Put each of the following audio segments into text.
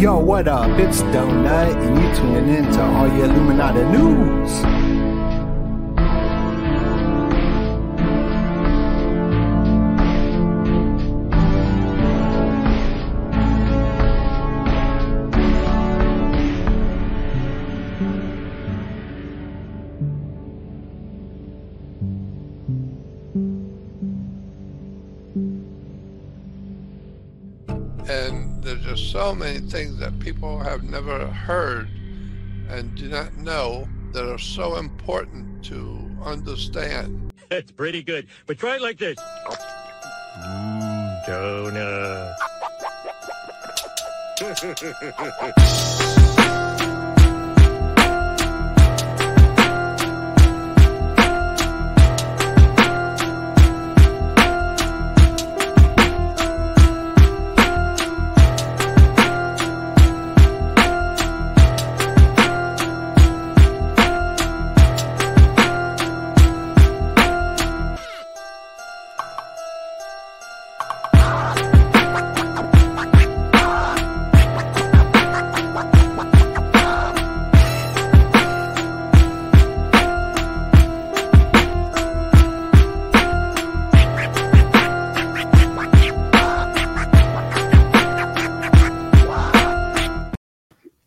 Yo, what up? It's DoeNut, and you're tuning in to all your Illuminati news. So many things that people have never heard and do not know that are so important to understand. That's pretty good, but try it like this. Donut.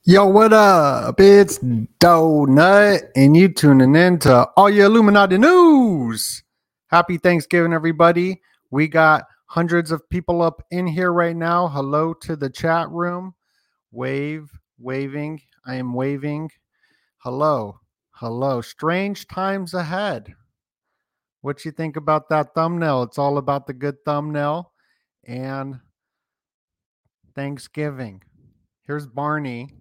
Yo, what up? It's DoeNut, and you tuning in to all your Illuminati news. Happy Thanksgiving, everybody. We got hundreds of people up in here right now. Hello to the chat room. Waving. I am waving. Hello. Strange times ahead. What you think about that thumbnail? It's all about the good thumbnail and Thanksgiving. Here's Barney.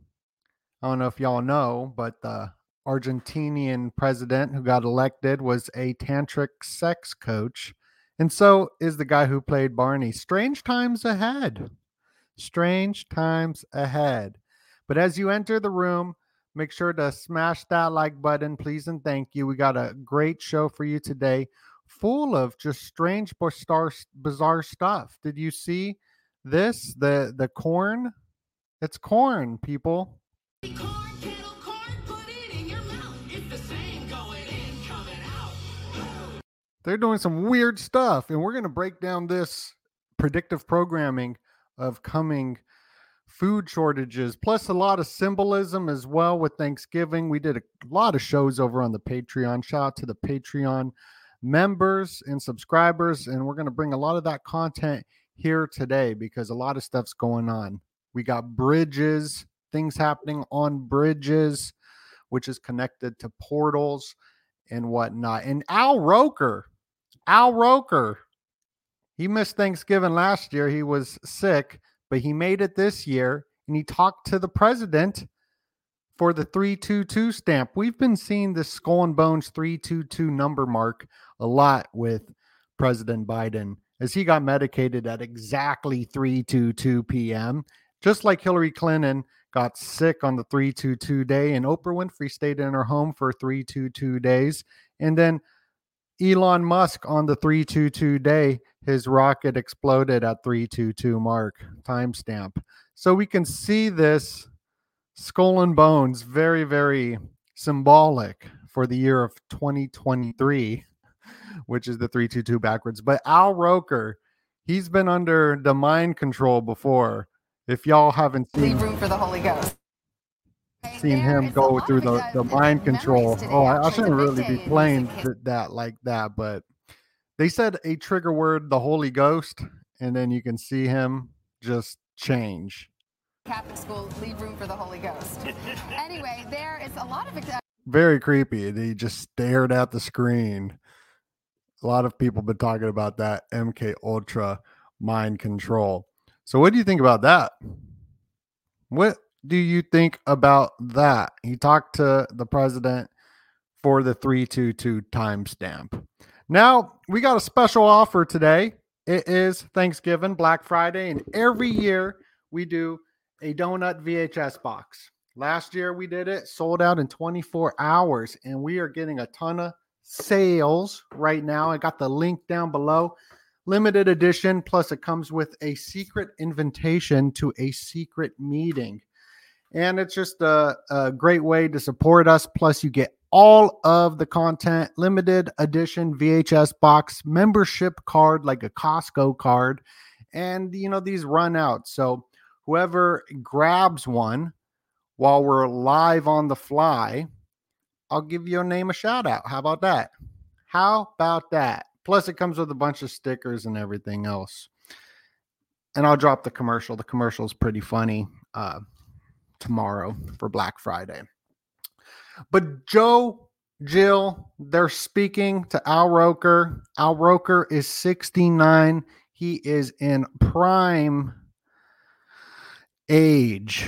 I don't know if y'all know, but the Argentinian president who got elected was a tantric sex coach. And so is the guy who played Barney. Strange times ahead. Strange times ahead. But as you enter the room, make sure to smash that like button, please and thank you. We got a great show for you today, full of just strange, bizarre stuff. Did you see this? The corn? It's corn, people. Corn, kettle, corn, put it in your mouth. It's the same going in, coming out. Woo! They're doing some weird stuff, and we're going to break down this predictive programming of coming food shortages, plus a lot of symbolism as well with Thanksgiving. We did a lot of shows over on the Patreon. Shout out to the Patreon members and subscribers, and we're going to bring a lot of that content here today because a lot of stuff's going on. We got bridges, things happening on bridges, which is connected to portals and whatnot. And Al Roker, he missed Thanksgiving last year. He was sick. But he made it this year, and he talked to the president for the 322 stamp. We've been seeing this skull and bones 322 number mark a lot with President Biden, as he got medicated at exactly 3:22 p.m., just like Hillary Clinton got sick on the 322 day, and Oprah Winfrey stayed in her home for 322 days, and then Elon Musk on the 322 day, his rocket exploded at 322 mark timestamp. So we can see this skull and bones, very, very symbolic for the year of 2023, which is the 322 backwards. But Al Roker, he's been under the mind control before. If y'all haven't seen, leave room for the Holy Ghost. Seeing him go through the mind control. Oh, I shouldn't really be playing that like that, but they said a trigger word, the Holy Ghost, and then you can see him just change. Catholic school, leave room for the Holy Ghost. Anyway, there is a lot of... Very creepy. They just stared at the screen. A lot of people been talking about that MK Ultra mind control. So what do you think about that? What do you think about that? He talked to the president for the 322 timestamp. Now, we got a special offer today. It is Thanksgiving, Black Friday, and every year we do a DoeNut VHS box. Last year we did it, sold out in 24 hours, and we are getting a ton of sales right now. I got the link down below. Limited edition, plus it comes with a secret invitation to a secret meeting. And it's just a great way to support us. Plus, you get all of the content, limited edition VHS box, membership card, like a Costco card. And, you know, these run out. So whoever grabs one while we're live on the fly, I'll give your name a shout out. How about that? How about that? Plus, it comes with a bunch of stickers and everything else. And I'll drop the commercial. The commercial is pretty funny. Tomorrow for Black Friday. But Joe, Jill, they're speaking to Al Roker. Al Roker is 69. He is in prime age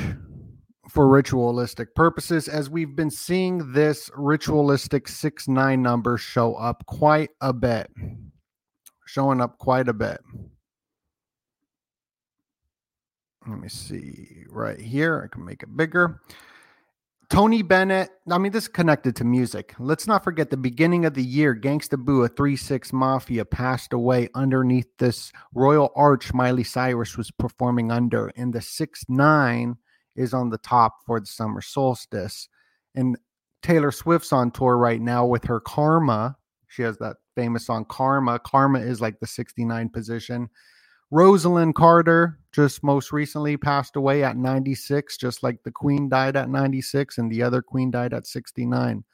for ritualistic purposes, as we've been seeing this ritualistic 6-9 number show up quite a bit. Let me see right here. I can make it bigger. Tony Bennett. I mean, this is connected to music. Let's not forget the beginning of the year. Gangsta Boo, a 3-6 Mafia, passed away underneath this royal arch Miley Cyrus was performing under. And the 6-9 is on the top for the summer solstice. And Taylor Swift's on tour right now with her Karma. She has that famous song, Karma. Karma is like the 69 position. Rosalynn Carter just most recently passed away at 96, just like the Queen died at 96 and the other Queen died at 69.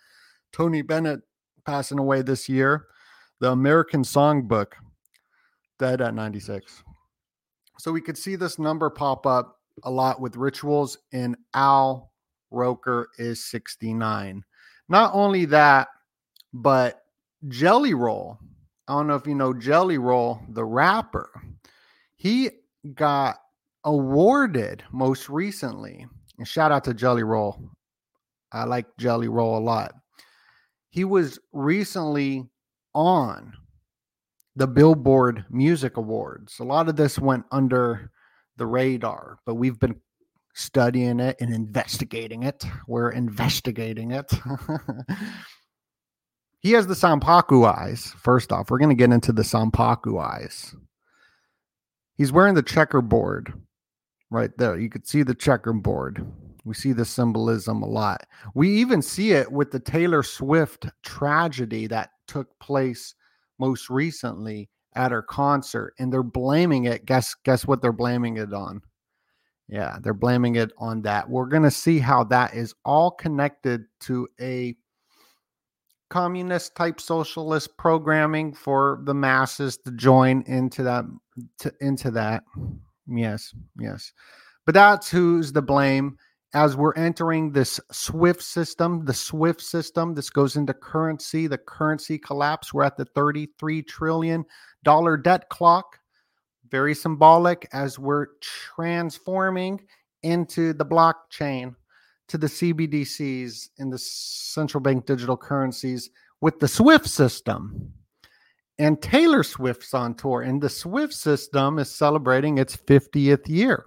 Tony Bennett passing away this year. The American Songbook died at 96. So we could see this number pop up a lot with rituals, and Al Roker is 69. Not only that, but Jelly Roll. I don't know if you know Jelly Roll, the rapper. He got awarded most recently And shout out to Jelly Roll. I like Jelly Roll a lot. He was recently on the Billboard Music Awards. A lot of this went under the radar, but we've been studying it and investigating it. We're investigating it. He has the Sampaku eyes. First off, we're going to get into the Sampaku eyes. He's wearing the checkerboard right there. You could see the checkerboard. We see the symbolism a lot. We even see it with the Taylor Swift tragedy that took place most recently at her concert. And they're blaming it. Guess what they're blaming it on? Yeah, they're blaming it on that. We're going to see how that is all connected to a communist type socialist programming for the masses to join into that. Yes. But that's who's the blame as we're entering this SWIFT system. The SWIFT system, this goes into currency, the currency collapse. We're at the $33 trillion debt clock. Very symbolic as we're transforming into the blockchain, to the CBDCs and the central bank digital currencies with the SWIFT system. And Taylor Swift's on tour, and the SWIFT system is celebrating its 50th year.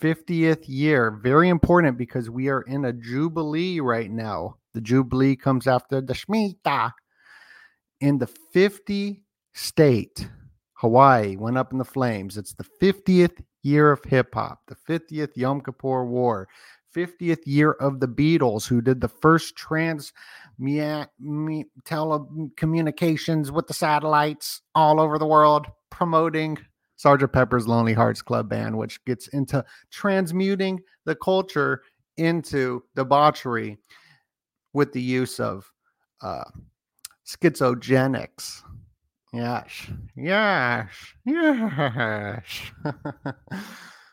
50th year, very important because we are in a Jubilee right now. The Jubilee comes after the Shemitah. In the 50th state, Hawaii went up in the flames. It's the 50th year of hip-hop, the 50th Yom Kippur War, 50th year of the Beatles, who did the first telecommunications with the satellites all over the world, promoting Sgt. Pepper's Lonely Hearts Club Band, which gets into transmuting the culture into debauchery with the use of schizogenics. Yes.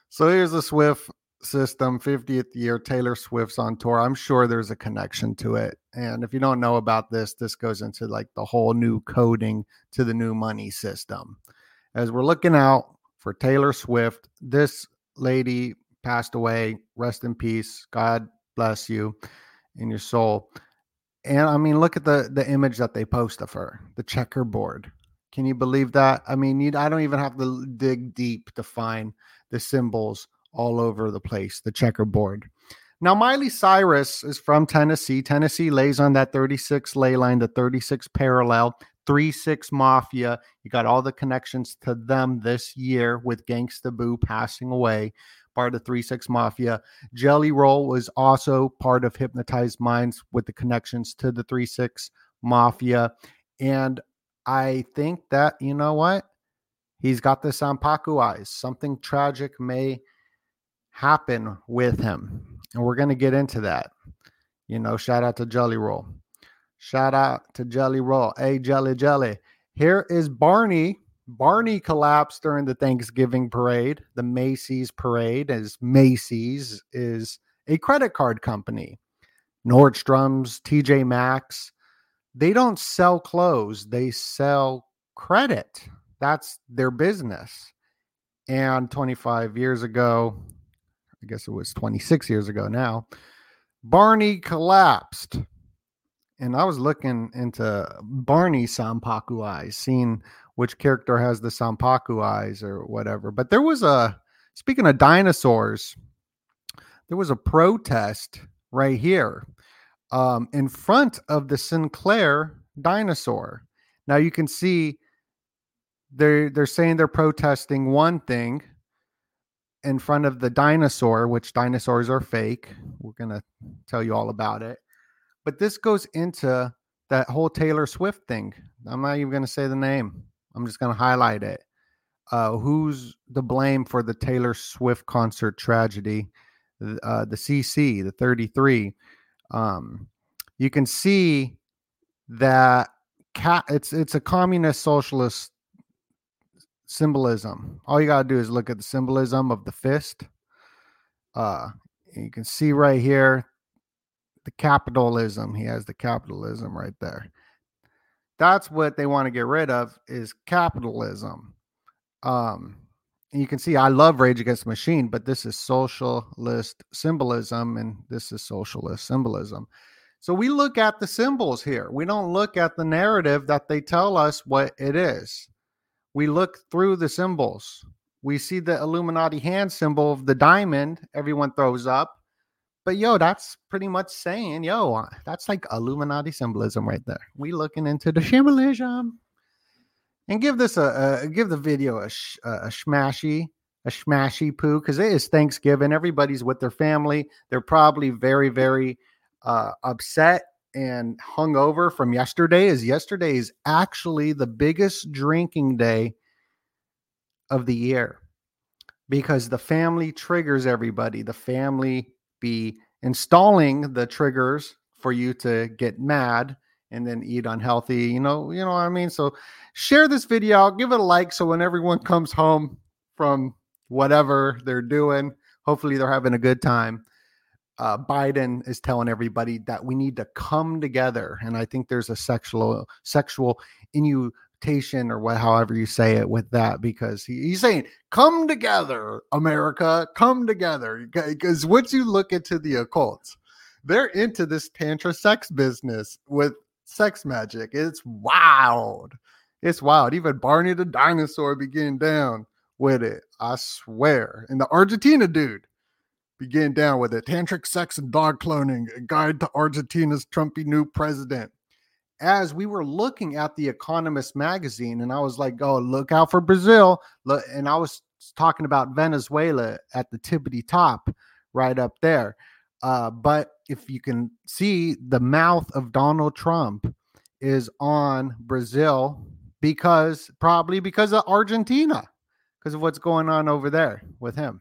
So here's the SWIFT system, 50th year, Taylor Swift's on tour. I'm sure there's a connection to it. And if you don't know about this, this goes into like the whole new coding to the new money system. As we're looking out for Taylor Swift, this lady passed away. Rest in peace. God bless you in your soul. And I mean, look at the image that they post of her, the checkerboard. Can you believe that? I mean, I don't even have to dig deep to find the symbols all over the place, the checkerboard. Now, Miley Cyrus is from Tennessee. Tennessee lays on that 36 ley line, the 36th parallel, Three 6 Mafia. You got all the connections to them this year with Gangsta Boo passing away, part of the Three 6 Mafia. Jelly Roll was also part of Hypnotized Minds with the connections to the Three 6 Mafia. And I think that, you know what? He's got the Sampaku eyes. Something tragic may happen with him, and we're going to get into that. You know, shout out to Jelly Roll. Hey, jelly, here is Barney collapsed during the Thanksgiving parade. The Macy's parade, as Macy's is a credit card company. Nordstrom's, TJ Maxx, they don't sell clothes, they sell credit. That's their business. And 25 years ago, I guess it was 26 years ago now, Barney collapsed. And I was looking into Barney Sampaku eyes, seeing which character has the Sampaku eyes or whatever. But there was speaking of dinosaurs, there was a protest right here in front of the Sinclair dinosaur. Now you can see they're saying they're protesting one thing in front of the dinosaur, which dinosaurs are fake. We're going to tell you all about it. But this goes into that whole Taylor Swift thing. I'm not even going to say the name. I'm just going to highlight it. Who's the blame for the Taylor Swift concert tragedy? The CC, the 33. You can see that it's a communist socialist symbolism. All you got to do is look at the symbolism of the fist. You can see right here the capitalism. He has the capitalism right there. That's what they want to get rid of, is capitalism. And you can see I love Rage Against the Machine, but this is socialist symbolism, and this is socialist symbolism. So we look at the symbols here. We don't look at the narrative that they tell us what it is. We look through the symbols. We see the Illuminati hand symbol of the diamond everyone throws up. But, yo, that's pretty much saying, yo, that's like Illuminati symbolism right there. We looking into the symbolism. And give this give the video a smashy poo, because it is Thanksgiving. Everybody's with their family. They're probably very, very upset and hungover from yesterday. As yesterday is actually the biggest drinking day of the year, because the family triggers everybody. The family be installing the triggers for you to get mad and then eat unhealthy, you know what I mean? So share this video, give it a like, so when everyone comes home from whatever they're doing, hopefully they're having a good time. Biden is telling everybody that we need to come together. And I think there's a sexual innutation or however you say it with that, because he's saying, come together, America, come together. Because once you look into the occults, they're into this tantra sex business with sex magic. It's wild. Even Barney the dinosaur be getting down with it, I swear. And the Argentina dude be getting down with it. Tantric sex and dog cloning, a guide to Argentina's Trumpy new president. As we were looking at The Economist magazine, and I was like, oh, look out for Brazil. And I was talking about Venezuela at the tippity top right up there. But if you can see, the mouth of Donald Trump is on Brazil because of Argentina, because of what's going on over there with him.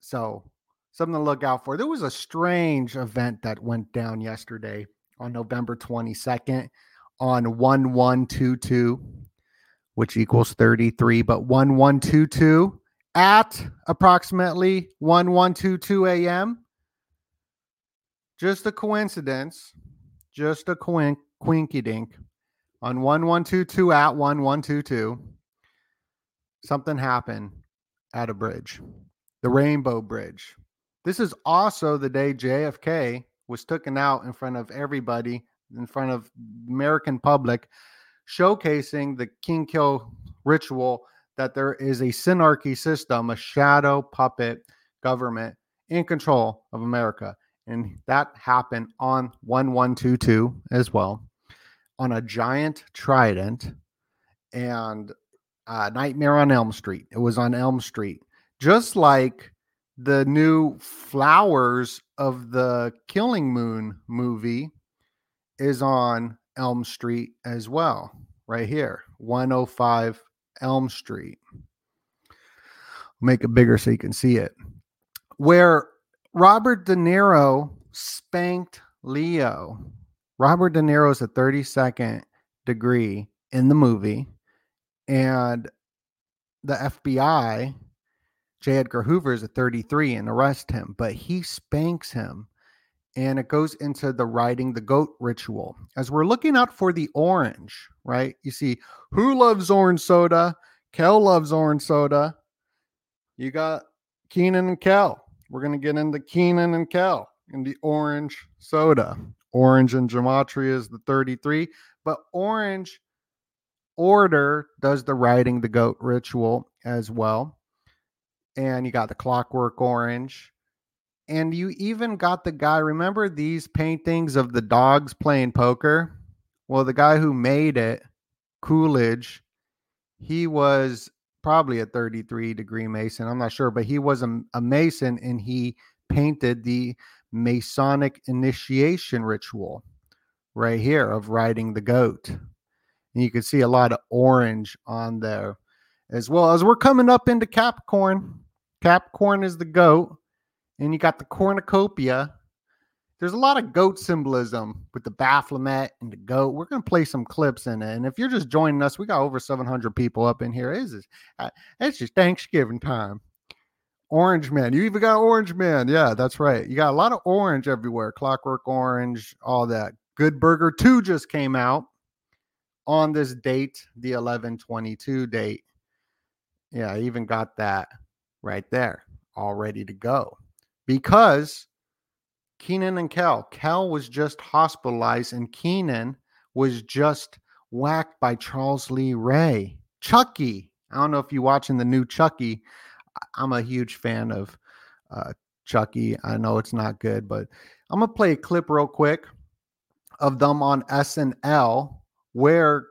So something to look out for. There was a strange event that went down yesterday on November 22nd on 1122, which equals 33, but 1122 at approximately 1122 a.m. Just a coincidence, just a quinky dink. On 1122 at 1122, something happened at a bridge, the Rainbow Bridge. This is also the day JFK was taken out in front of everybody, in front of the American public, showcasing the King Kill ritual, that there is a synarchy system, a shadow puppet government in control of America. And that happened on 1122 as well, on a giant trident, and Nightmare on Elm Street. It was on Elm Street, just like the new Flowers of the Killing Moon movie is on Elm Street as well, right here, 105 Elm Street. Make it bigger so you can see it. Where Robert De Niro spanked Leo. Robert De Niro is a 32nd degree in the movie. And the FBI, J. Edgar Hoover, is a 33 and arrests him. But he spanks him. And it goes into the riding the goat ritual. As we're looking out for the orange, right? You see, who loves orange soda? Kel loves orange soda. You got Kenan and Kel. We're going to get into Kenan and Kel and the orange soda. Orange in gematria is the 33, but orange order does the riding the goat ritual as well. And you got the Clockwork Orange. And you even got the guy, remember these paintings of the dogs playing poker? Well, the guy who made it, Coolidge, he was probably a 33 degree Mason. I'm not sure, but he was a Mason, and he painted the Masonic initiation ritual right here of riding the goat. And you can see a lot of orange on there as well. As we're coming up into Capricorn, Capricorn is the goat, and you got the cornucopia. There's a lot of goat symbolism with the Baphomet and the goat. We're going to play some clips in it. And if you're just joining us, we got over 700 people up in here. It's just Thanksgiving time. Orange man. You even got orange man. Yeah, that's right. You got a lot of orange everywhere. Clockwork Orange, all that. Good Burger 2 just came out on this date, the 11/22 date. Yeah, I even got that right there, all ready to go. Because Kenan and Kel was just hospitalized, and Kenan was just whacked by Charles Lee Ray. Chucky. I don't know if you're watching the new Chucky. I'm a huge fan of Chucky. I know it's not good, but I'm going to play a clip real quick of them on SNL where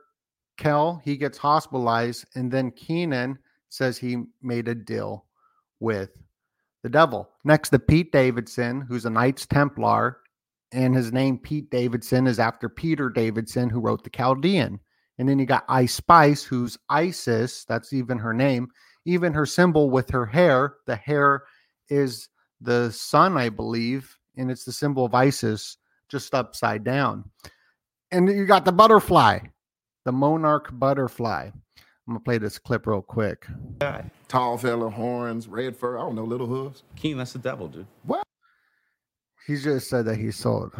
Kel, he gets hospitalized, and then Kenan says he made a deal with the devil. Next to Pete Davidson, who's a Knights Templar, and his name Pete Davidson is after Peter Davidson, who wrote The Chaldean. And then you got Ice Spice, who's Isis. That's even her name. Even her symbol with her hair. The hair is the sun, I believe, and it's the symbol of Isis, just upside down. And you got the butterfly, the monarch butterfly. I'm going to play this clip real quick. Right. Tall fella, horns, red fur, I don't know, little hooves. Keen, that's the devil, dude. What? He just said that he sold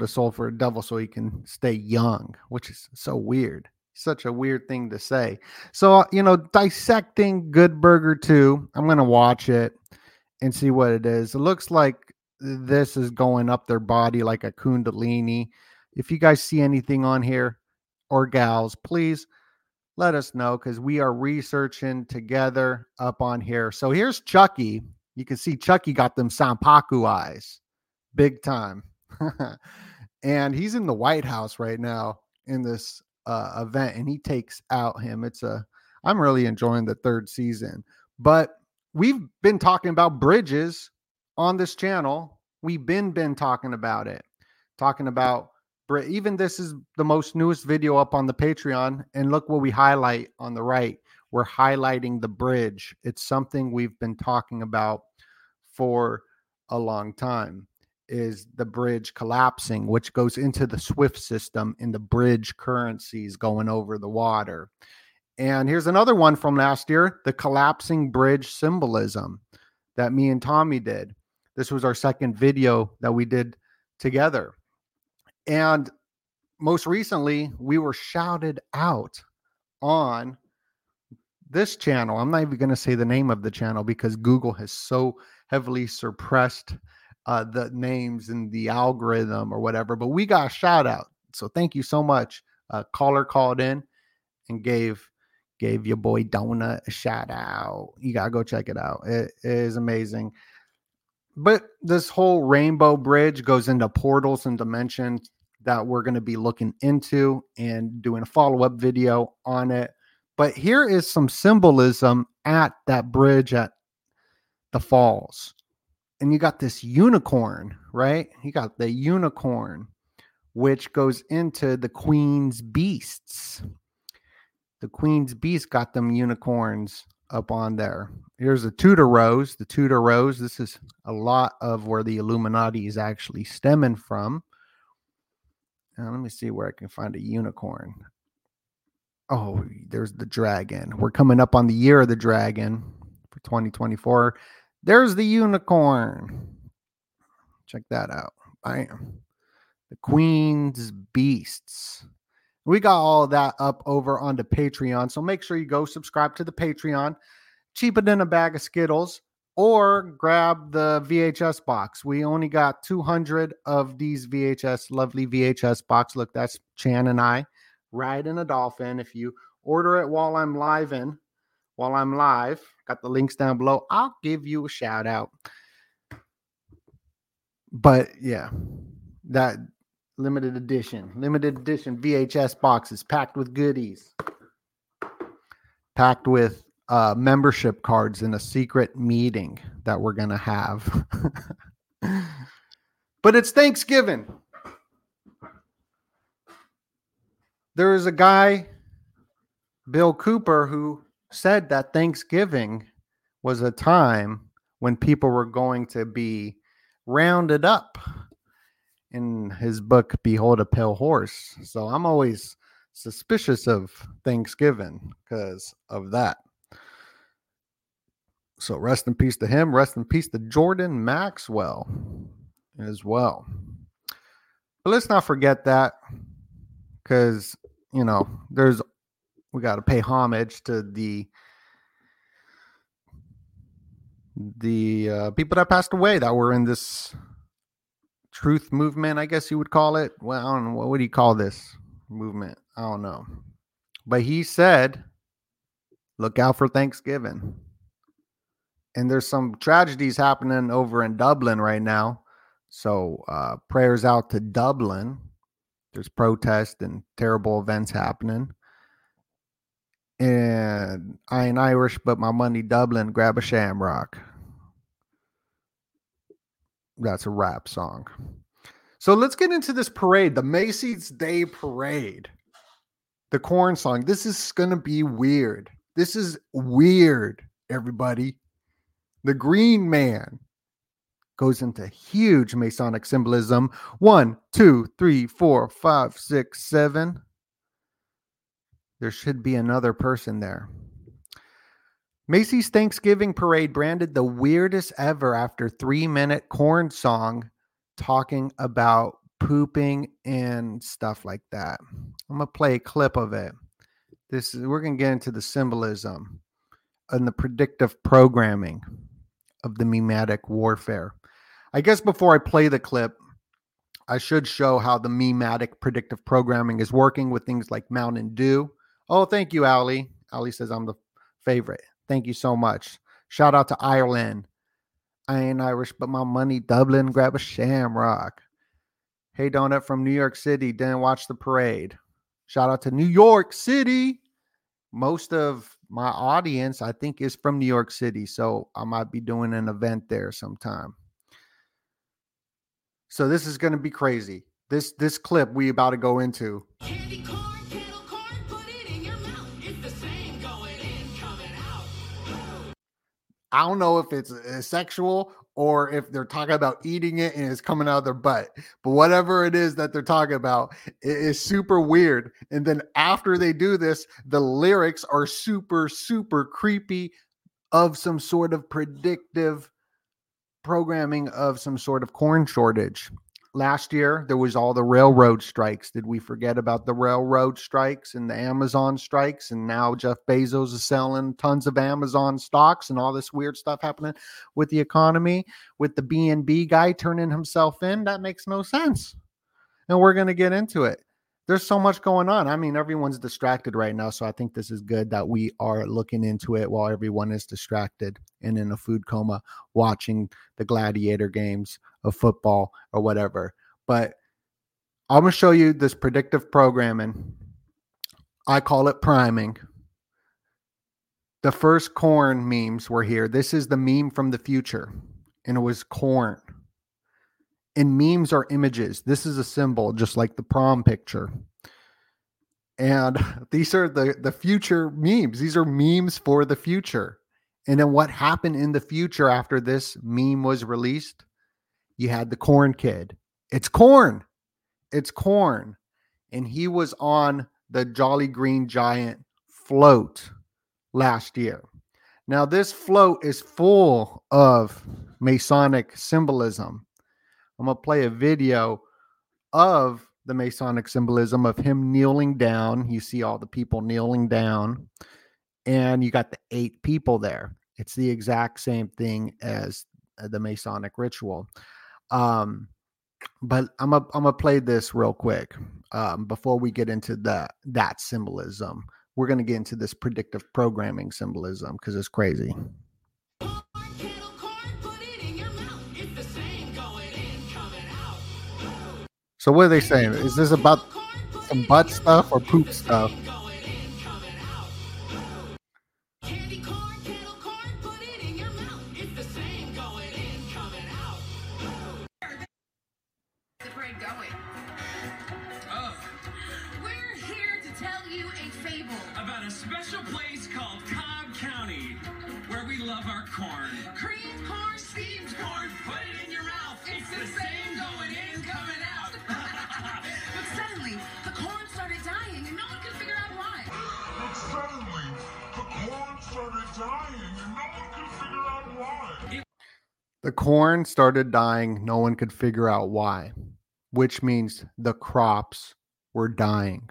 his soul for a devil so he can stay young, which is so weird. Such a weird thing to say. So, you know, dissecting Good Burger 2, I'm going to watch it and see what it is. It looks like this is going up their body like a kundalini. If you guys see anything on here, or gals, please let us know, because we are researching together up on here. So here's Chucky. You can see Chucky got them Sampaku eyes. Big time. And he's in the White House right now in this event, and he takes out him. I'm really enjoying the third season. But we've been talking about bridges on this channel. We've been talking about it. Talking about, even this is the most newest video up on the Patreon. And look what we highlight on the right. We're highlighting the bridge. It's something we've been talking about for a long time. Is the bridge collapsing, which goes into the SWIFT system, in the bridge currencies going over the water. And here's another one from last year, the collapsing bridge symbolism that me and Tommy did. This was our second video that we did together. And most recently, we were shouted out on this channel. I'm not even going to say the name of the channel because Google has so heavily suppressed the names and the algorithm or whatever, but we got a shout out. So thank you so much. Caller called in and gave your boy DoeNut a shout out. You got to go check it out. It is amazing. But this whole Rainbow Bridge goes into portals and dimensions that we're going to be looking into and doing a follow-up video on it. But here is some symbolism at that bridge at the falls. And you got this unicorn, right? You got the unicorn, which goes into the Queen's Beasts. The Queen's Beast got them unicorns up on there. Here's a Tudor rose. The Tudor rose. This is a lot of where the Illuminati is actually stemming from. Now, let me see where I can find a unicorn. Oh, there's the dragon. We're coming up on the year of the dragon for 2024. There's the unicorn. Check that out. Bam. The Queen's Beasts. We got all of that up over onto Patreon. So make sure you go subscribe to the Patreon. Cheaper than a bag of Skittles. Or grab the VHS box. We only got 200 of these lovely VHS box. Look, that's Chan and I riding a dolphin. If you order it while I'm live, got the links down below. I'll give you a shout out. But yeah, that limited edition VHS boxes packed with goodies, packed with membership cards in a secret meeting that we're going to have. But it's Thanksgiving. There is a guy, Bill Cooper, who said that Thanksgiving was a time when people were going to be rounded up in his book, Behold a Pale Horse. So I'm always suspicious of Thanksgiving because of that. So rest in peace to him. Rest in peace to Jordan Maxwell as well. But let's not forget that because, you know, we got to pay homage to the the people that passed away that were in this truth movement, I guess you would call it. Well, I don't know. What do you call this movement? I don't know. But he said, look out for Thanksgiving. And there's some tragedies happening over in Dublin right now. So prayers out to Dublin. There's protests and terrible events happening. And I ain't Irish, but my money Dublin, grab a shamrock. That's a rap song. So let's get into this parade, the Macy's Day Parade. The corn song. This is going to be weird. This is weird, everybody. The Green Man goes into huge Masonic symbolism. 1, 2, 3, 4, 5, 6, 7. There should be another person there. Macy's Thanksgiving Parade branded the weirdest ever after 3-minute corn song talking about pooping and stuff like that. I'm going to play a clip of it. We're going to get into the symbolism and the predictive programming of the memetic warfare. I guess before I play the clip, I should show how the memetic predictive programming is working with things like Mountain Dew. Oh, thank you, Ali. Ali says I'm the favorite. Thank you so much. Shout out to Ireland. I ain't Irish, but my money Dublin, grab a shamrock. Hey, DoeNut from New York City, didn't watch the parade. Shout out to New York City. Most of my audience, I think, is from New York City, so I might be doing an event there sometime. So this is going to be crazy. This clip we about to go into. Candy corn, kettle corn, put it in your mouth. It's the same going in, coming out. I don't know if it's sexual or if they're talking about eating it and it's coming out of their butt. But whatever it is that they're talking about, it is super weird. And then after they do this, the lyrics are super, super creepy of some sort of predictive programming of some sort of corn shortage. Last year, there was all the railroad strikes. Did we forget about the railroad strikes and the Amazon strikes? And now Jeff Bezos is selling tons of Amazon stocks and all this weird stuff happening with the economy, with the BNB guy turning himself in. That makes no sense. And we're going to get into it. There's so much going on. I mean, everyone's distracted right now. So I think this is good that we are looking into it while everyone is distracted and in a food coma watching the gladiator games of football or whatever. But I'm going to show you this predictive programming. I call it priming. The first corn memes were here. This is the meme from the future, and it was corn. And memes are images. This is a symbol, just like the prom picture. And these are the future memes. These are memes for the future. And then what happened in the future after this meme was released? You had the corn kid. It's corn. It's corn. And he was on the Jolly Green Giant float last year. Now, this float is full of Masonic symbolism. I'm going to play a video of the Masonic symbolism of him kneeling down. You see all the people kneeling down. And you got the 8 people there. It's the exact same thing as the Masonic ritual. But I'm gonna play this real quick before we get into that symbolism. We're going to get into this predictive programming symbolism because it's crazy. So what are they saying? Is this about some butt stuff or poop stuff? The corn started dying. No one could figure out why, which means the crops were dying.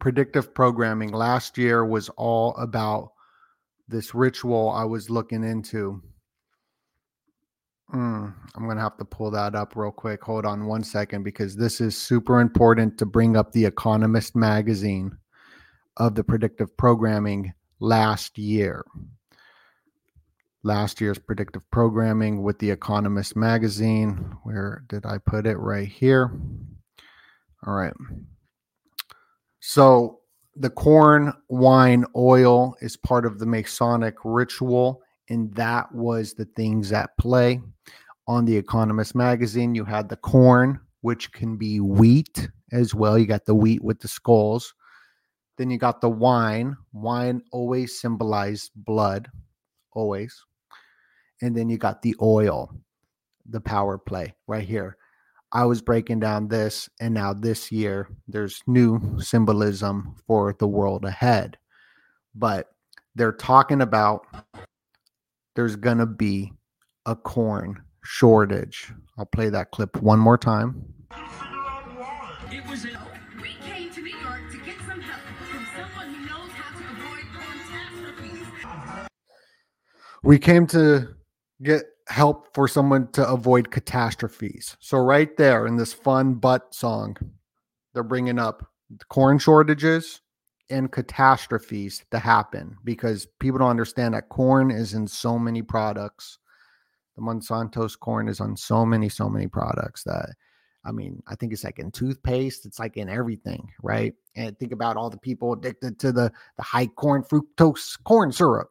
Predictive programming last year was all about this ritual I was looking into I'm going to have to pull that up real quick. Hold on one second, because this is super important to bring up the Economist magazine of the predictive programming last year. Last year's predictive programming with the Economist magazine. Where did I put it? Right here. All right. So the corn, wine, oil is part of the Masonic ritual. And that was the things at play. On the Economist magazine, you had the corn, which can be wheat as well. You got the wheat with the skulls. Then you got the wine. Wine always symbolized blood, always. And then you got the oil, the power play right here. I was breaking down this, and now this year, there's new symbolism for the world ahead. But they're talking about there's going to be a corn shortage. I'll play that clip one more time. We came to New York to get some help from someone who knows how to avoid catastrophes. We came to get help for someone to avoid catastrophes. So right there in this fun butt song, they're bringing up corn shortages and catastrophes to happen, because people don't understand that corn is in so many products. The Monsanto's corn is on so many products that, I mean, I think it's like in toothpaste. It's like in everything, right? And think about all the people addicted to the high corn fructose corn syrup.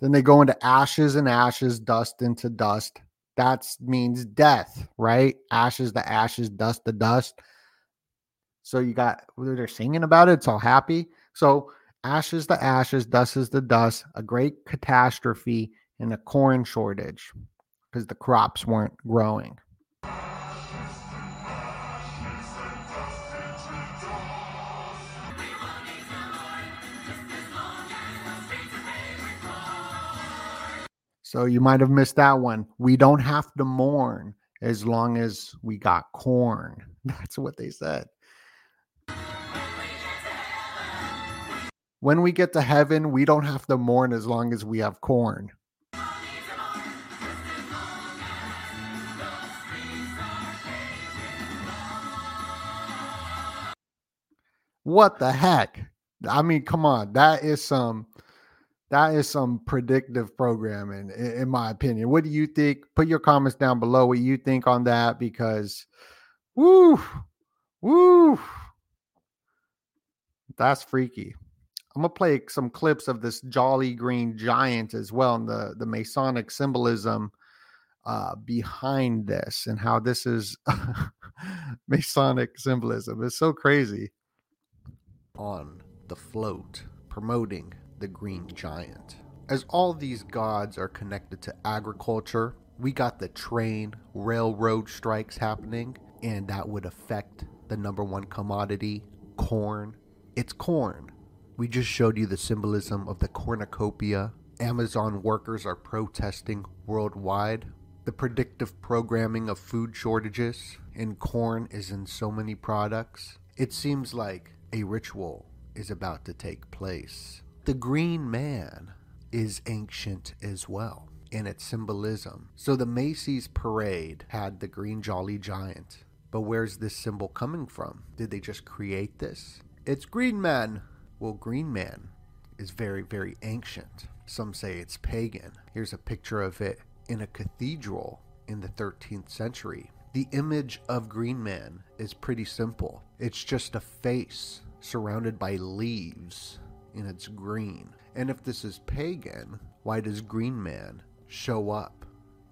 Then they go into ashes and ashes, dust into dust. That means death, right? Ashes to ashes, dust to dust. So you got, they're singing about it. It's all happy. So ashes to ashes, dust is the dust, a great catastrophe and a corn shortage because the crops weren't growing. So you might have missed that one. We don't have to mourn as long as we got corn. That's what they said. When we get to heaven, we don't have to mourn as long as we have corn. What the heck? I mean, come on. That is some predictive programming, in my opinion. What do you think? Put your comments down below what you think on that, because woo, that's freaky. I'm going to play some clips of this Jolly Green Giant as well, and the Masonic symbolism behind this, and how this is Masonic symbolism. It's so crazy. On the float, promoting the Green Giant. As all these gods are connected to agriculture, we got the train, railroad strikes happening, and that would affect the number one commodity, corn. It's corn. We just showed you the symbolism of the cornucopia. Amazon workers are protesting worldwide. The predictive programming of food shortages, and corn is in so many products. It seems like a ritual is about to take place. The green man is ancient as well in its symbolism. So the Macy's parade had the green jolly giant. But where's this symbol coming from? Did they just create this? It's green man. Well, green man is very, very ancient. Some say it's pagan. Here's a picture of it in a cathedral in the 13th century. The image of green man is pretty simple. It's just a face surrounded by leaves. And it's green. And if this is pagan, why does green man show up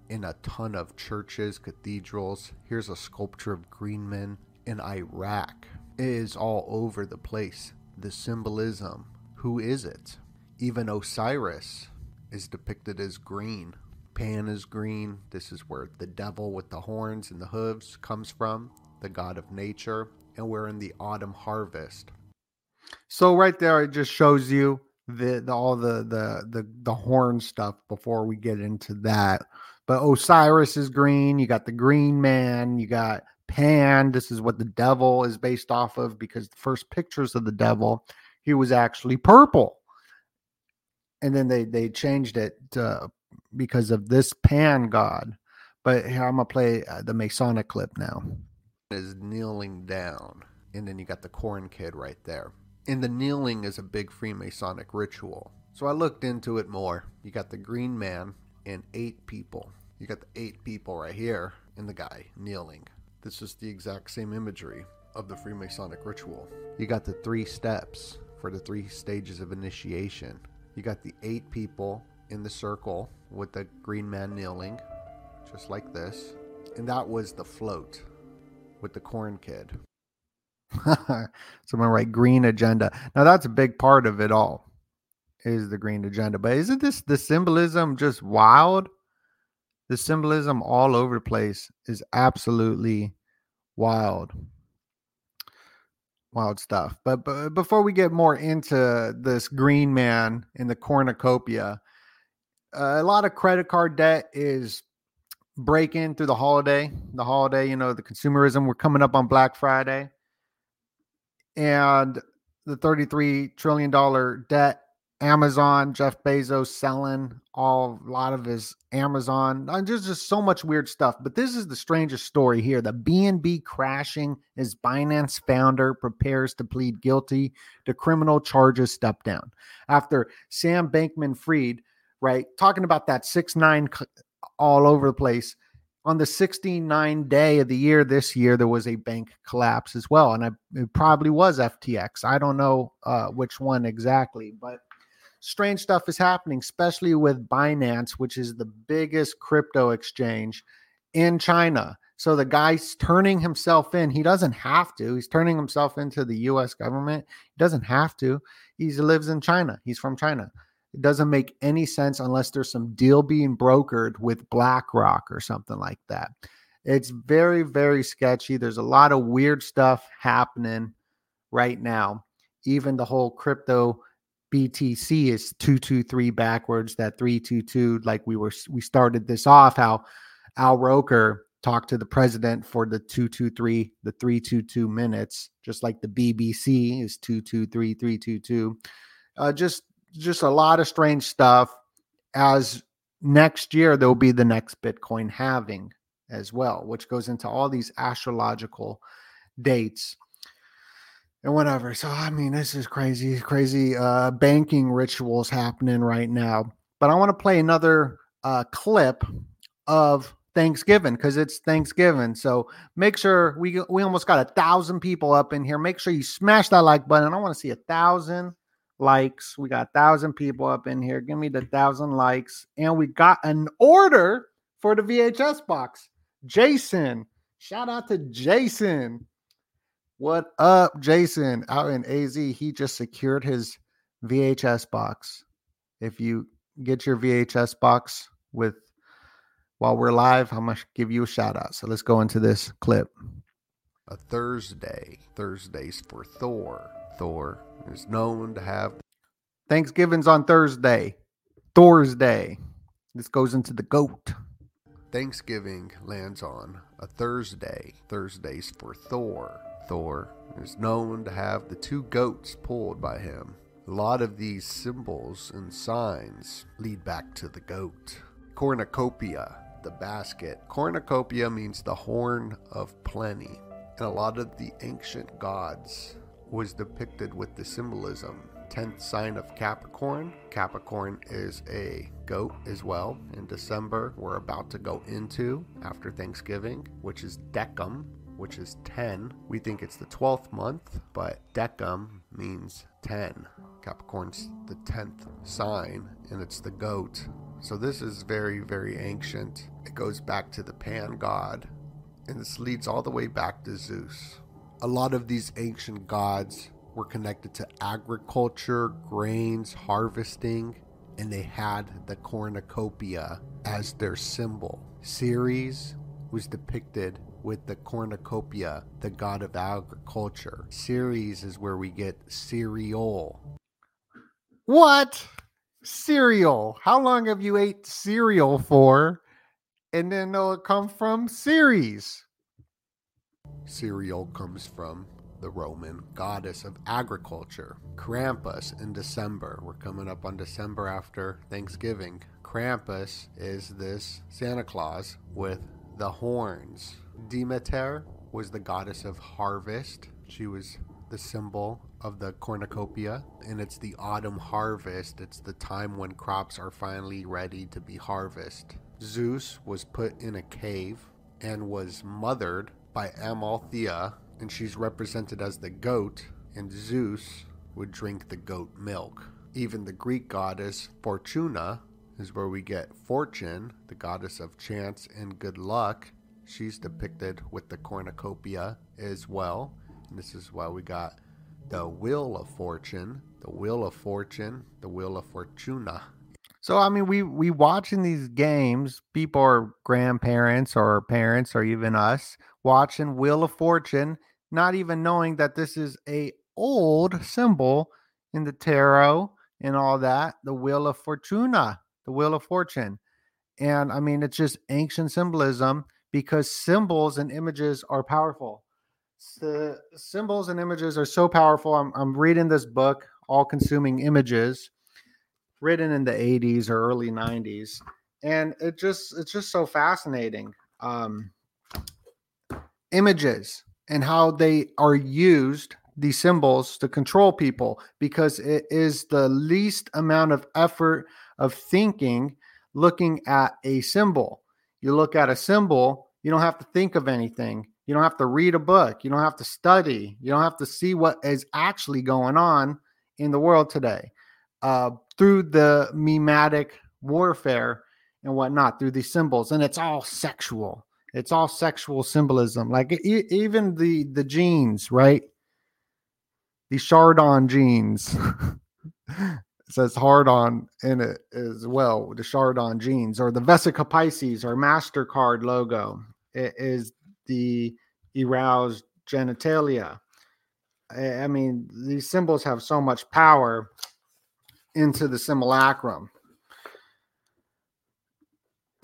in a ton of churches, cathedrals? Here's a sculpture of green men in Iraq. It is all over the place. The symbolism. Who is it? Even Osiris is depicted as green. Pan is green. This is where the devil with the horns and the hooves comes from, the god of nature. And we're in the autumn harvest. So right there, it just shows you all the horn stuff before we get into that. But Osiris is green. You got the green man. You got Pan. This is what the devil is based off of, because the first pictures of the devil, he was actually purple. And then they changed it because of this Pan god. But here, I'm going to play the Masonic clip now. Is kneeling down. And then you got the corn kid right there. And the kneeling is a big Freemasonic ritual. So I looked into it more. You got the green man and eight people. You got the eight people right here and the guy kneeling. This is the exact same imagery of the Freemasonic ritual. You got the 3 steps for the 3 stages of initiation. You got the 8 people in the circle with the green man kneeling, just like this. And that was the float with the corn kid. Someone write green agenda. Now that's a big part of it all, is the green agenda. But isn't this the symbolism just wild? The symbolism all over the place is absolutely wild. Wild stuff. But before we get more into this green man in the cornucopia, a lot of credit card debt is breaking through the holiday. The holiday, you know, the consumerism. We're coming up on Black Friday. And the $33 trillion debt, Amazon, Jeff Bezos selling a lot of his Amazon. There's just so much weird stuff. But this is the strangest story here. The BNB crashing as Binance founder prepares to plead guilty to criminal charges step down. After Sam Bankman-Fried, right, talking about that 6ix9ine all over the place. On the 69th day of the year this year, there was a bank collapse as well. And it probably was FTX. I don't know which one exactly, but strange stuff is happening, especially with Binance, which is the biggest crypto exchange in China. So the guy's turning himself in. He doesn't have to. He's turning himself into the U.S. government. He doesn't have to. He lives in China. He's from China. It doesn't make any sense unless there's some deal being brokered with BlackRock or something like that. It's very, very sketchy. There's a lot of weird stuff happening right now. Even the whole crypto BTC is 223 backwards, that 322, like we started this off, how Al Roker talked to the president for the 223, the 322 minutes, just like the BBC is 223, 322. Just a lot of strange stuff, as next year there'll be the next Bitcoin halving as well, which goes into all these astrological dates and whatever. So, I mean, this is crazy banking rituals happening right now. But I want to play another clip of Thanksgiving, because it's Thanksgiving. So make sure we almost got 1,000 people up in here. Make sure you smash that like button. I want to see 1,000 likes. We got 1,000 people up in here. Give me the 1,000 likes. And we got an order for the VHS box. Jason. Shout out to Jason. What up, Jason? Out in AZ, he just secured his VHS box. If you get your VHS box while we're live, I'm going to give you a shout out. So let's go into this clip. A Thursday. Thursdays for Thor. Thor is known to have Thanksgiving's on Thursday. Thor's Day. This goes into the goat. Thanksgiving lands on a Thursday. Thursdays for Thor. Thor is known to have the 2 goats pulled by him. A lot of these symbols and signs lead back to the goat. Cornucopia, the basket. Cornucopia means the horn of plenty. And a lot of the ancient gods was depicted with the symbolism. 10th sign of Capricorn. Capricorn is a goat as well. In December, we're about to go into, after Thanksgiving, which is Decem, which is 10. We think it's the 12th month, but Decem means 10. Capricorn's the 10th sign, and it's the goat. So this is very, very ancient. It goes back to the Pan god, and this leads all the way back to Zeus. A lot of these ancient gods were connected to agriculture, grains, harvesting, and they had the cornucopia as their symbol. Ceres was depicted with the cornucopia, the god of agriculture. Ceres is where we get cereal. What? Cereal. How long have you ate cereal for? And then it'll come from Ceres. Cereal comes from the Roman goddess of agriculture. Krampus in December. We're coming up on December after Thanksgiving. Krampus is this Santa Claus with the horns. Demeter was the goddess of harvest. She was the symbol of the cornucopia, and it's the autumn harvest. It's the time when crops are finally ready to be harvested. Zeus was put in a cave and was mothered by Amalthea, and she's represented as the goat, and Zeus would drink the goat milk. Even the Greek goddess Fortuna is where we get Fortune, the goddess of chance and good luck. She's depicted with the cornucopia as well. And this is why we got the Wheel of Fortune, the Wheel of Fortune, the Wheel of Fortuna. So, I mean, we watching these games, people or grandparents or parents or even us watching Wheel of Fortune, not even knowing that this is a old symbol in the tarot and all that, the Wheel of Fortuna, the Wheel of Fortune. And I mean, it's just ancient symbolism because symbols and images are powerful. The symbols and images are so powerful. I'm reading this book, All Consuming Images, written in the 80s or early 90s, and it's just so fascinating. Images and how they are used, these symbols, to control people, because it is the least amount of effort of thinking looking at a symbol. You look at a symbol, you don't have to think of anything. You don't have to read a book. You don't have to study. You don't have to see what is actually going on in the world today through the memetic warfare and whatnot, through these symbols. And it's all sexual. It's all sexual symbolism. Like even the jeans, right? The Chardon jeans. It says hard on in it as well. The Chardon jeans or the Vesica Pisces or MasterCard logo. It is the aroused genitalia. I mean, these symbols have so much power into the simulacrum.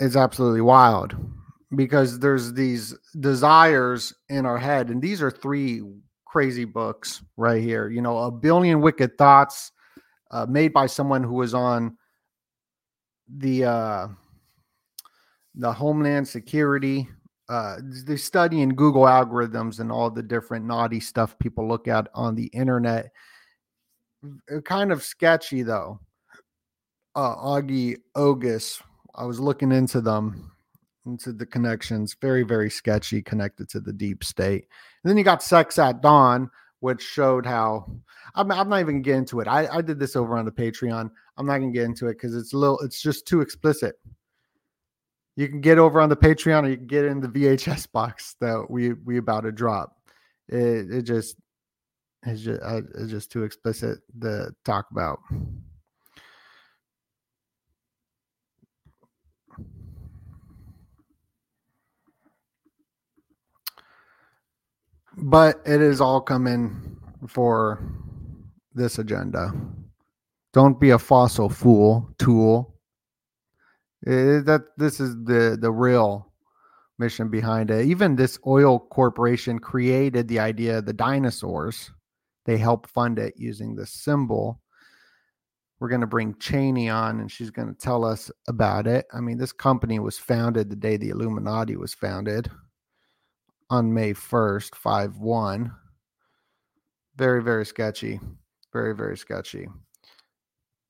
It's absolutely wild because there's these desires in our head. And these are three crazy books right here. You know, 1 Billion Wicked Thoughts made by someone who was on the Homeland Security. They study in Google algorithms and all the different naughty stuff people look at on the internet. Kind of sketchy though. Augie Ogus. I was looking into them, into the connections. Very, very sketchy, connected to the deep state. And then you got Sex at Dawn, which showed how I'm not even gonna get into it. I did this over on the Patreon. I'm not gonna get into it because it's just too explicit. You can get over on the Patreon or you can get in the VHS box that we about to drop. It's just too explicit to talk about. But it is all coming for this agenda. Don't be a fossil fool tool. This is the real mission behind it. Even this oil corporation created the idea of the dinosaurs. They helped fund it using this symbol. We're going to bring Cheney on and she's going to tell us about it. I mean, this company was founded the day the Illuminati was founded on May 1st, 5-1. Very, very sketchy. Very, very sketchy.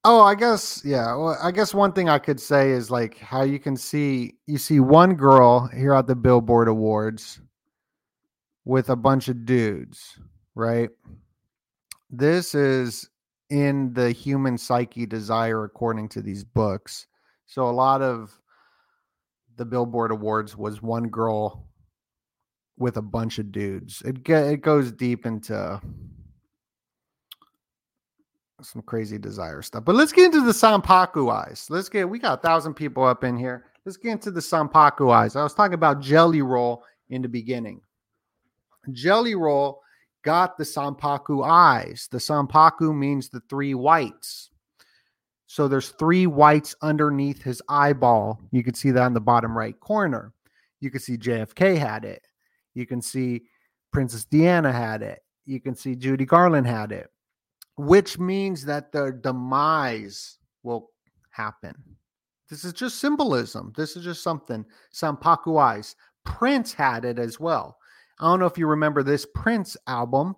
Oh, I guess, yeah. Well, I guess one thing I could say is like how you see one girl here at the Billboard Awards with a bunch of dudes, right? This is in the human psyche desire, according to these books. So a lot of the Billboard Awards was one girl with a bunch of dudes. It goes deep into some crazy desire stuff. But let's get into the Sampaku eyes. We got 1,000 people up in here. Let's get into the Sampaku eyes. I was talking about Jelly Roll in the beginning. Jelly Roll got the Sampaku eyes. The Sampaku means the three whites. So there's three whites underneath his eyeball. You can see that in the bottom right corner. You can see JFK had it. You can see Princess Diana had it. You can see Judy Garland had it, which means that their demise will happen. This is just symbolism. This is just something. Sampaku eyes. Prince had it as well. I don't know if you remember this Prince album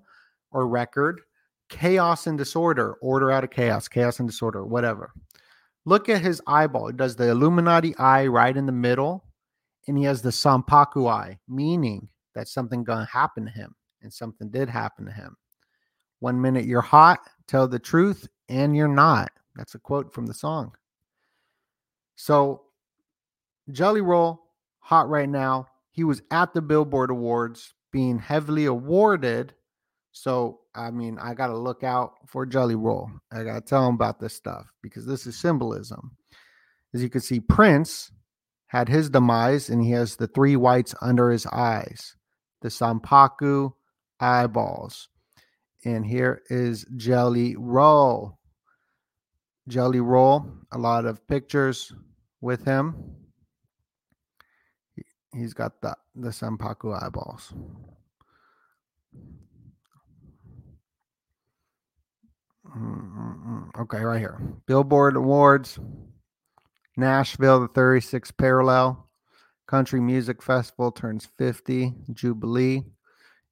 or record, Chaos and Disorder, Order Out of Chaos, Chaos and Disorder, whatever. Look at his eyeball. It does the Illuminati eye right in the middle, and he has the Sampaku eye, meaning that something going to happen to him, and something did happen to him. 1 minute you're hot, tell the truth, and you're not. That's a quote from the song. So Jelly Roll, hot right now. He was at the Billboard Awards being heavily awarded. So, I mean, I got to look out for Jelly Roll. I got to tell him about this stuff because this is symbolism. As you can see, Prince had his demise, and he has the three whites under his eyes, the Sampaku eyeballs. And here is Jelly Roll. Jelly Roll, a lot of pictures with him. He's got the Sampaku eyeballs. Okay, right here. Billboard Awards, Nashville, the 36th parallel. Country Music Festival turns 50. Jubilee.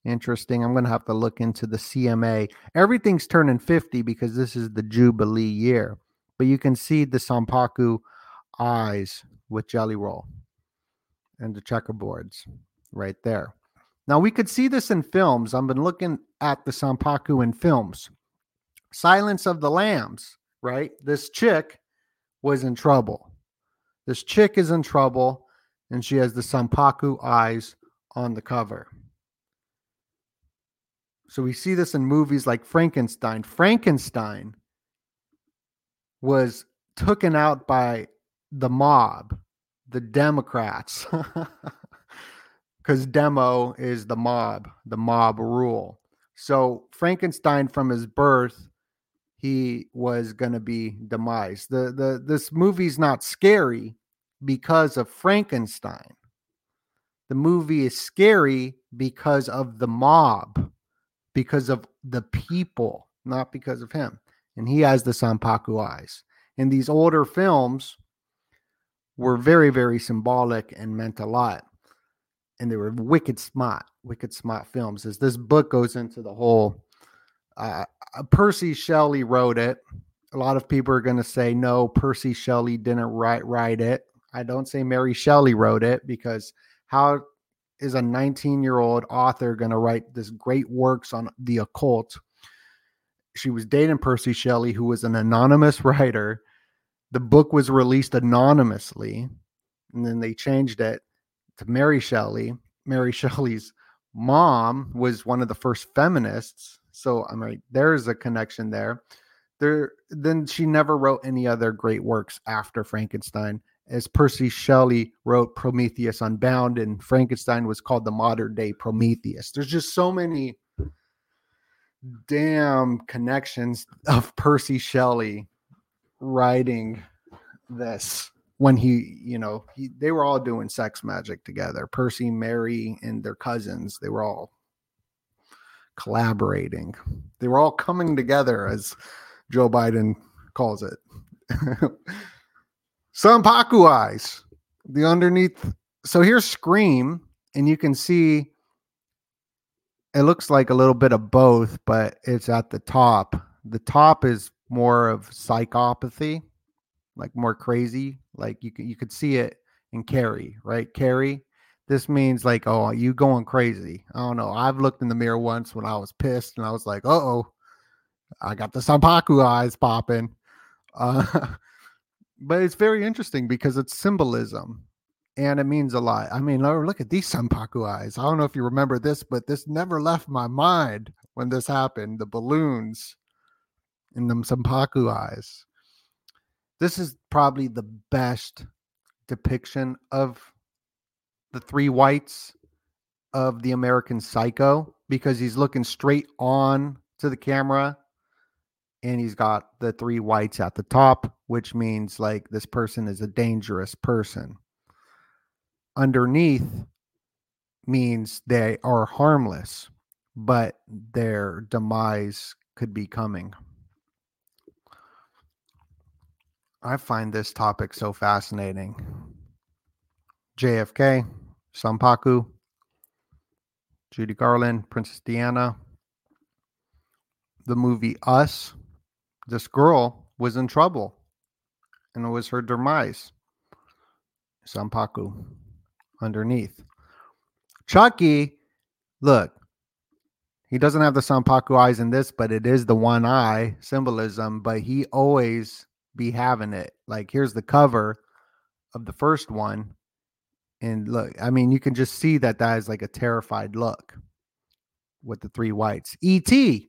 Interesting. I'm going to have to look into the CMA. Everything's turning 50 because this is the Jubilee year. But you can see the Sampaku eyes with Jelly Roll and the checkerboards right there. Now, we could see this in films. I've been looking at the Sampaku in films. Silence of the Lambs, right? This chick was in trouble. This chick is in trouble, and she has the Sampaku eyes on the cover. So we see this in movies like Frankenstein. Frankenstein was taken out by the mob, the Democrats, because demo is the mob rule. So Frankenstein, from his birth, he was going to be demised. This movie's not scary because of Frankenstein. The movie is scary because of the mob, because of the people, not because of him. And he has the Sampaku eyes. And these older films were very, very symbolic and meant a lot. And they were wicked smart films. As this book goes into the whole, Percy Shelley wrote it. A lot of people are going to say, no, Percy Shelley didn't write it. I don't say Mary Shelley wrote it, because how is a 19-year-old author going to write this great works on the occult? She was dating Percy Shelley, who was an anonymous writer. The book was released anonymously, and then they changed it to Mary Shelley. Mary Shelley's mom was one of the first feminists. So I'm right. There's a connection there. Then she never wrote any other great works after Frankenstein, as Percy Shelley wrote Prometheus Unbound, and Frankenstein was called the modern day Prometheus. There's just so many damn connections of Percy Shelley writing this when they were all doing sex magic together. Percy, Mary, and their cousins, they were all collaborating. They were all coming together, as Joe Biden calls it. Sampaku eyes, the underneath. So here's Scream, and you can see it looks like a little bit of both, but it's at the top. The top is more of psychopathy, like more crazy. Like you could see it in Carrie, right? Carrie, this means like, oh, you going crazy. I don't know. I've looked in the mirror once when I was pissed, and I was like, uh-oh, I got the Sampaku eyes popping. But it's very interesting because it's symbolism, and it means a lot. I mean, look at these Sampaku eyes. I don't know if you remember this, but this never left my mind when this happened. The balloons and them Sampaku eyes. This is probably the best depiction of the three whites of the American Psycho, because he's looking straight on to the camera, and he's got the three whites at the top, which means like this person is a dangerous person. Underneath means they are harmless. but their demise could be coming. I find this topic so fascinating. JFK, Sampaku, Judy Garland, Princess Diana, the movie Us. This girl was in trouble, and it was her demise. Sampaku underneath. Chucky, look, he doesn't have the Sampaku eyes in this, but it is the one eye symbolism, but he always be having it. Like, here's the cover of the first one. And look, I mean, you can just see that that is like a terrified look with the three whites. E.T.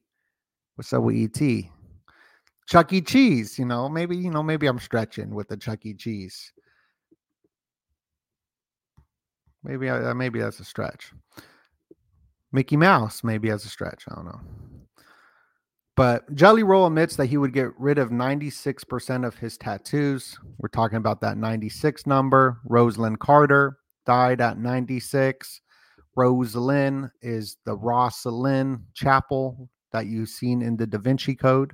What's up with E.T.? Chuck E. Cheese, maybe I'm stretching with the Chuck E. Cheese. Maybe that's a stretch. Mickey Mouse, maybe that's a stretch. I don't know. But Jelly Roll admits that he would get rid of 96% of his tattoos. We're talking about that 96 number. Rosalynn Carter died at 96. Rosalynn is the Rosalynn Chapel that you've seen in the Da Vinci Code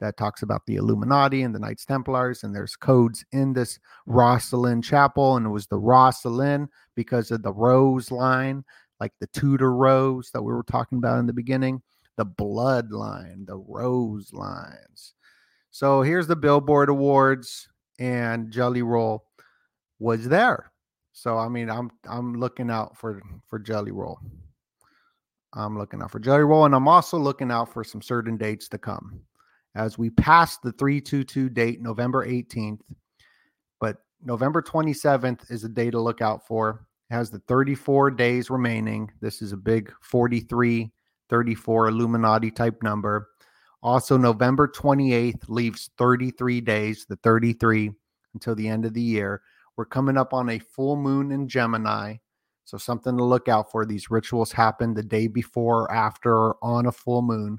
that talks about the Illuminati and the Knights Templars. And there's codes in this Rosalynn Chapel. And it was the Rosalynn because of the rose line, like the Tudor rose that we were talking about in the beginning. The bloodline, the rose lines. So here's the Billboard Awards, and Jelly Roll was there. So I mean, I'm looking out for Jelly Roll. I'm looking out for Jelly Roll, and I'm also looking out for some certain dates to come as we pass the 322 date, November 18th. But November 27th is a day to look out for. It has the 34 days remaining. This is a big 43-34 Illuminati type number. Also, November 28th leaves 33 days, the 33 until the end of the year. We're coming up on a full moon in Gemini. So something to look out for. These rituals happen the day before or after or on a full moon.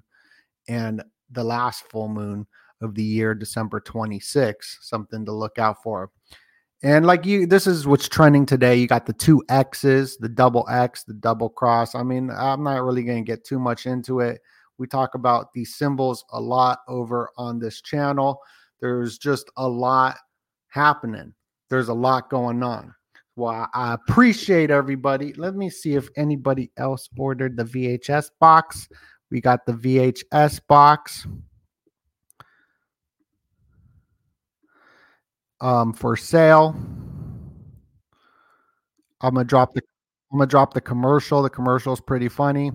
And the last full moon of the year, December 26th, something to look out for. And this is what's trending today. You got the two X's, the double X, the double cross. I mean, I'm not really going to get too much into it. We talk about these symbols a lot over on this channel. There's just a lot happening. There's a lot going on. Well, I appreciate everybody. Let me see if anybody else ordered the VHS box. We got the VHS box. For sale. I'm gonna drop the commercial. The commercial is pretty funny.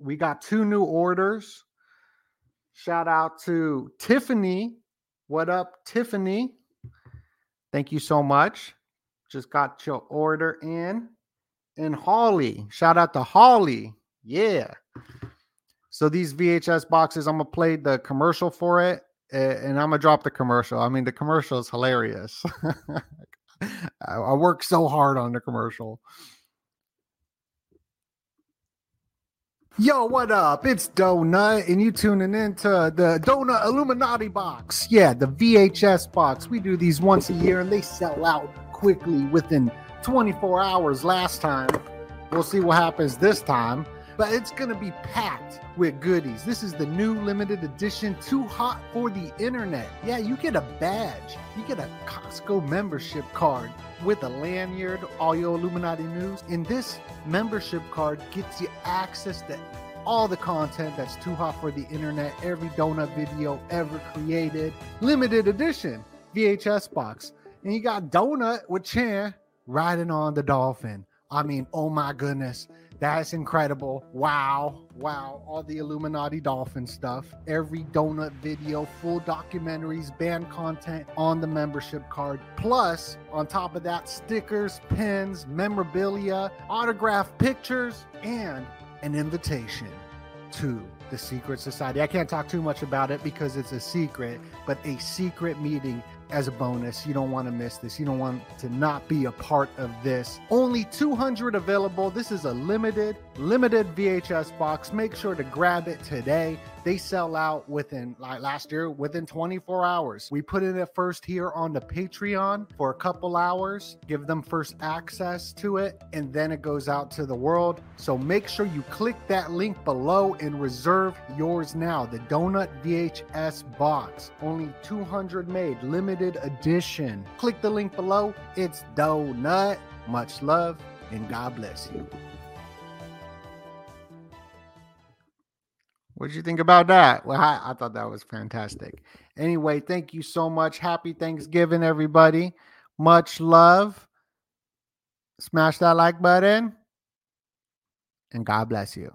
We got two new orders. Shout out to Tiffany. What up, Tiffany? Thank you so much. Just got your order in. And Holly. Shout out to Holly. Yeah. So these VHS boxes, I'm gonna play the commercial for it. And I'm going to drop the commercial. I mean, the commercial is hilarious. I work so hard on the commercial. Yo, what up? It's DoeNut, and you tuning into the DoeNut Illuminati box. Yeah, the VHS box. We do these once a year, and they sell out quickly within 24 hours last time. We'll see what happens this time. But it's going to be packed with goodies. This is the new limited edition, Too Hot for the Internet. Yeah, you get a badge. You get a Costco membership card with a lanyard, all your Illuminati news. And this membership card gets you access to all the content that's Too Hot for the Internet, every DoeNut video ever created. Limited edition VHS box. And you got DoeNut with Chan riding on the dolphin. I mean, oh my goodness. That's incredible. Wow. All the Illuminati dolphin stuff. Every DoeNut video, full documentaries, band content on the membership card. Plus, on top of that, stickers, pins, memorabilia, autographed pictures, and an invitation to the Secret Society. I can't talk too much about it because it's a secret, but a secret meeting as a bonus. You don't want to miss this. You don't want to not be a part of this. Only 200 available. This is a limited VHS box. Make sure to grab it today. They sell out within, like last year, within 24 hours. We put it at first here on the Patreon for a couple hours, give them first access to it, and then it goes out to the world. So make sure you click that link below and reserve yours now. The DoeNut VHS box, only 200 made, limited edition. Click the link below. It's DoeNut. Much love and God bless you. What'd you think about that? Well, I thought that was fantastic. Anyway, thank you so much. Happy Thanksgiving, everybody. Much love. Smash that like button. And God bless you.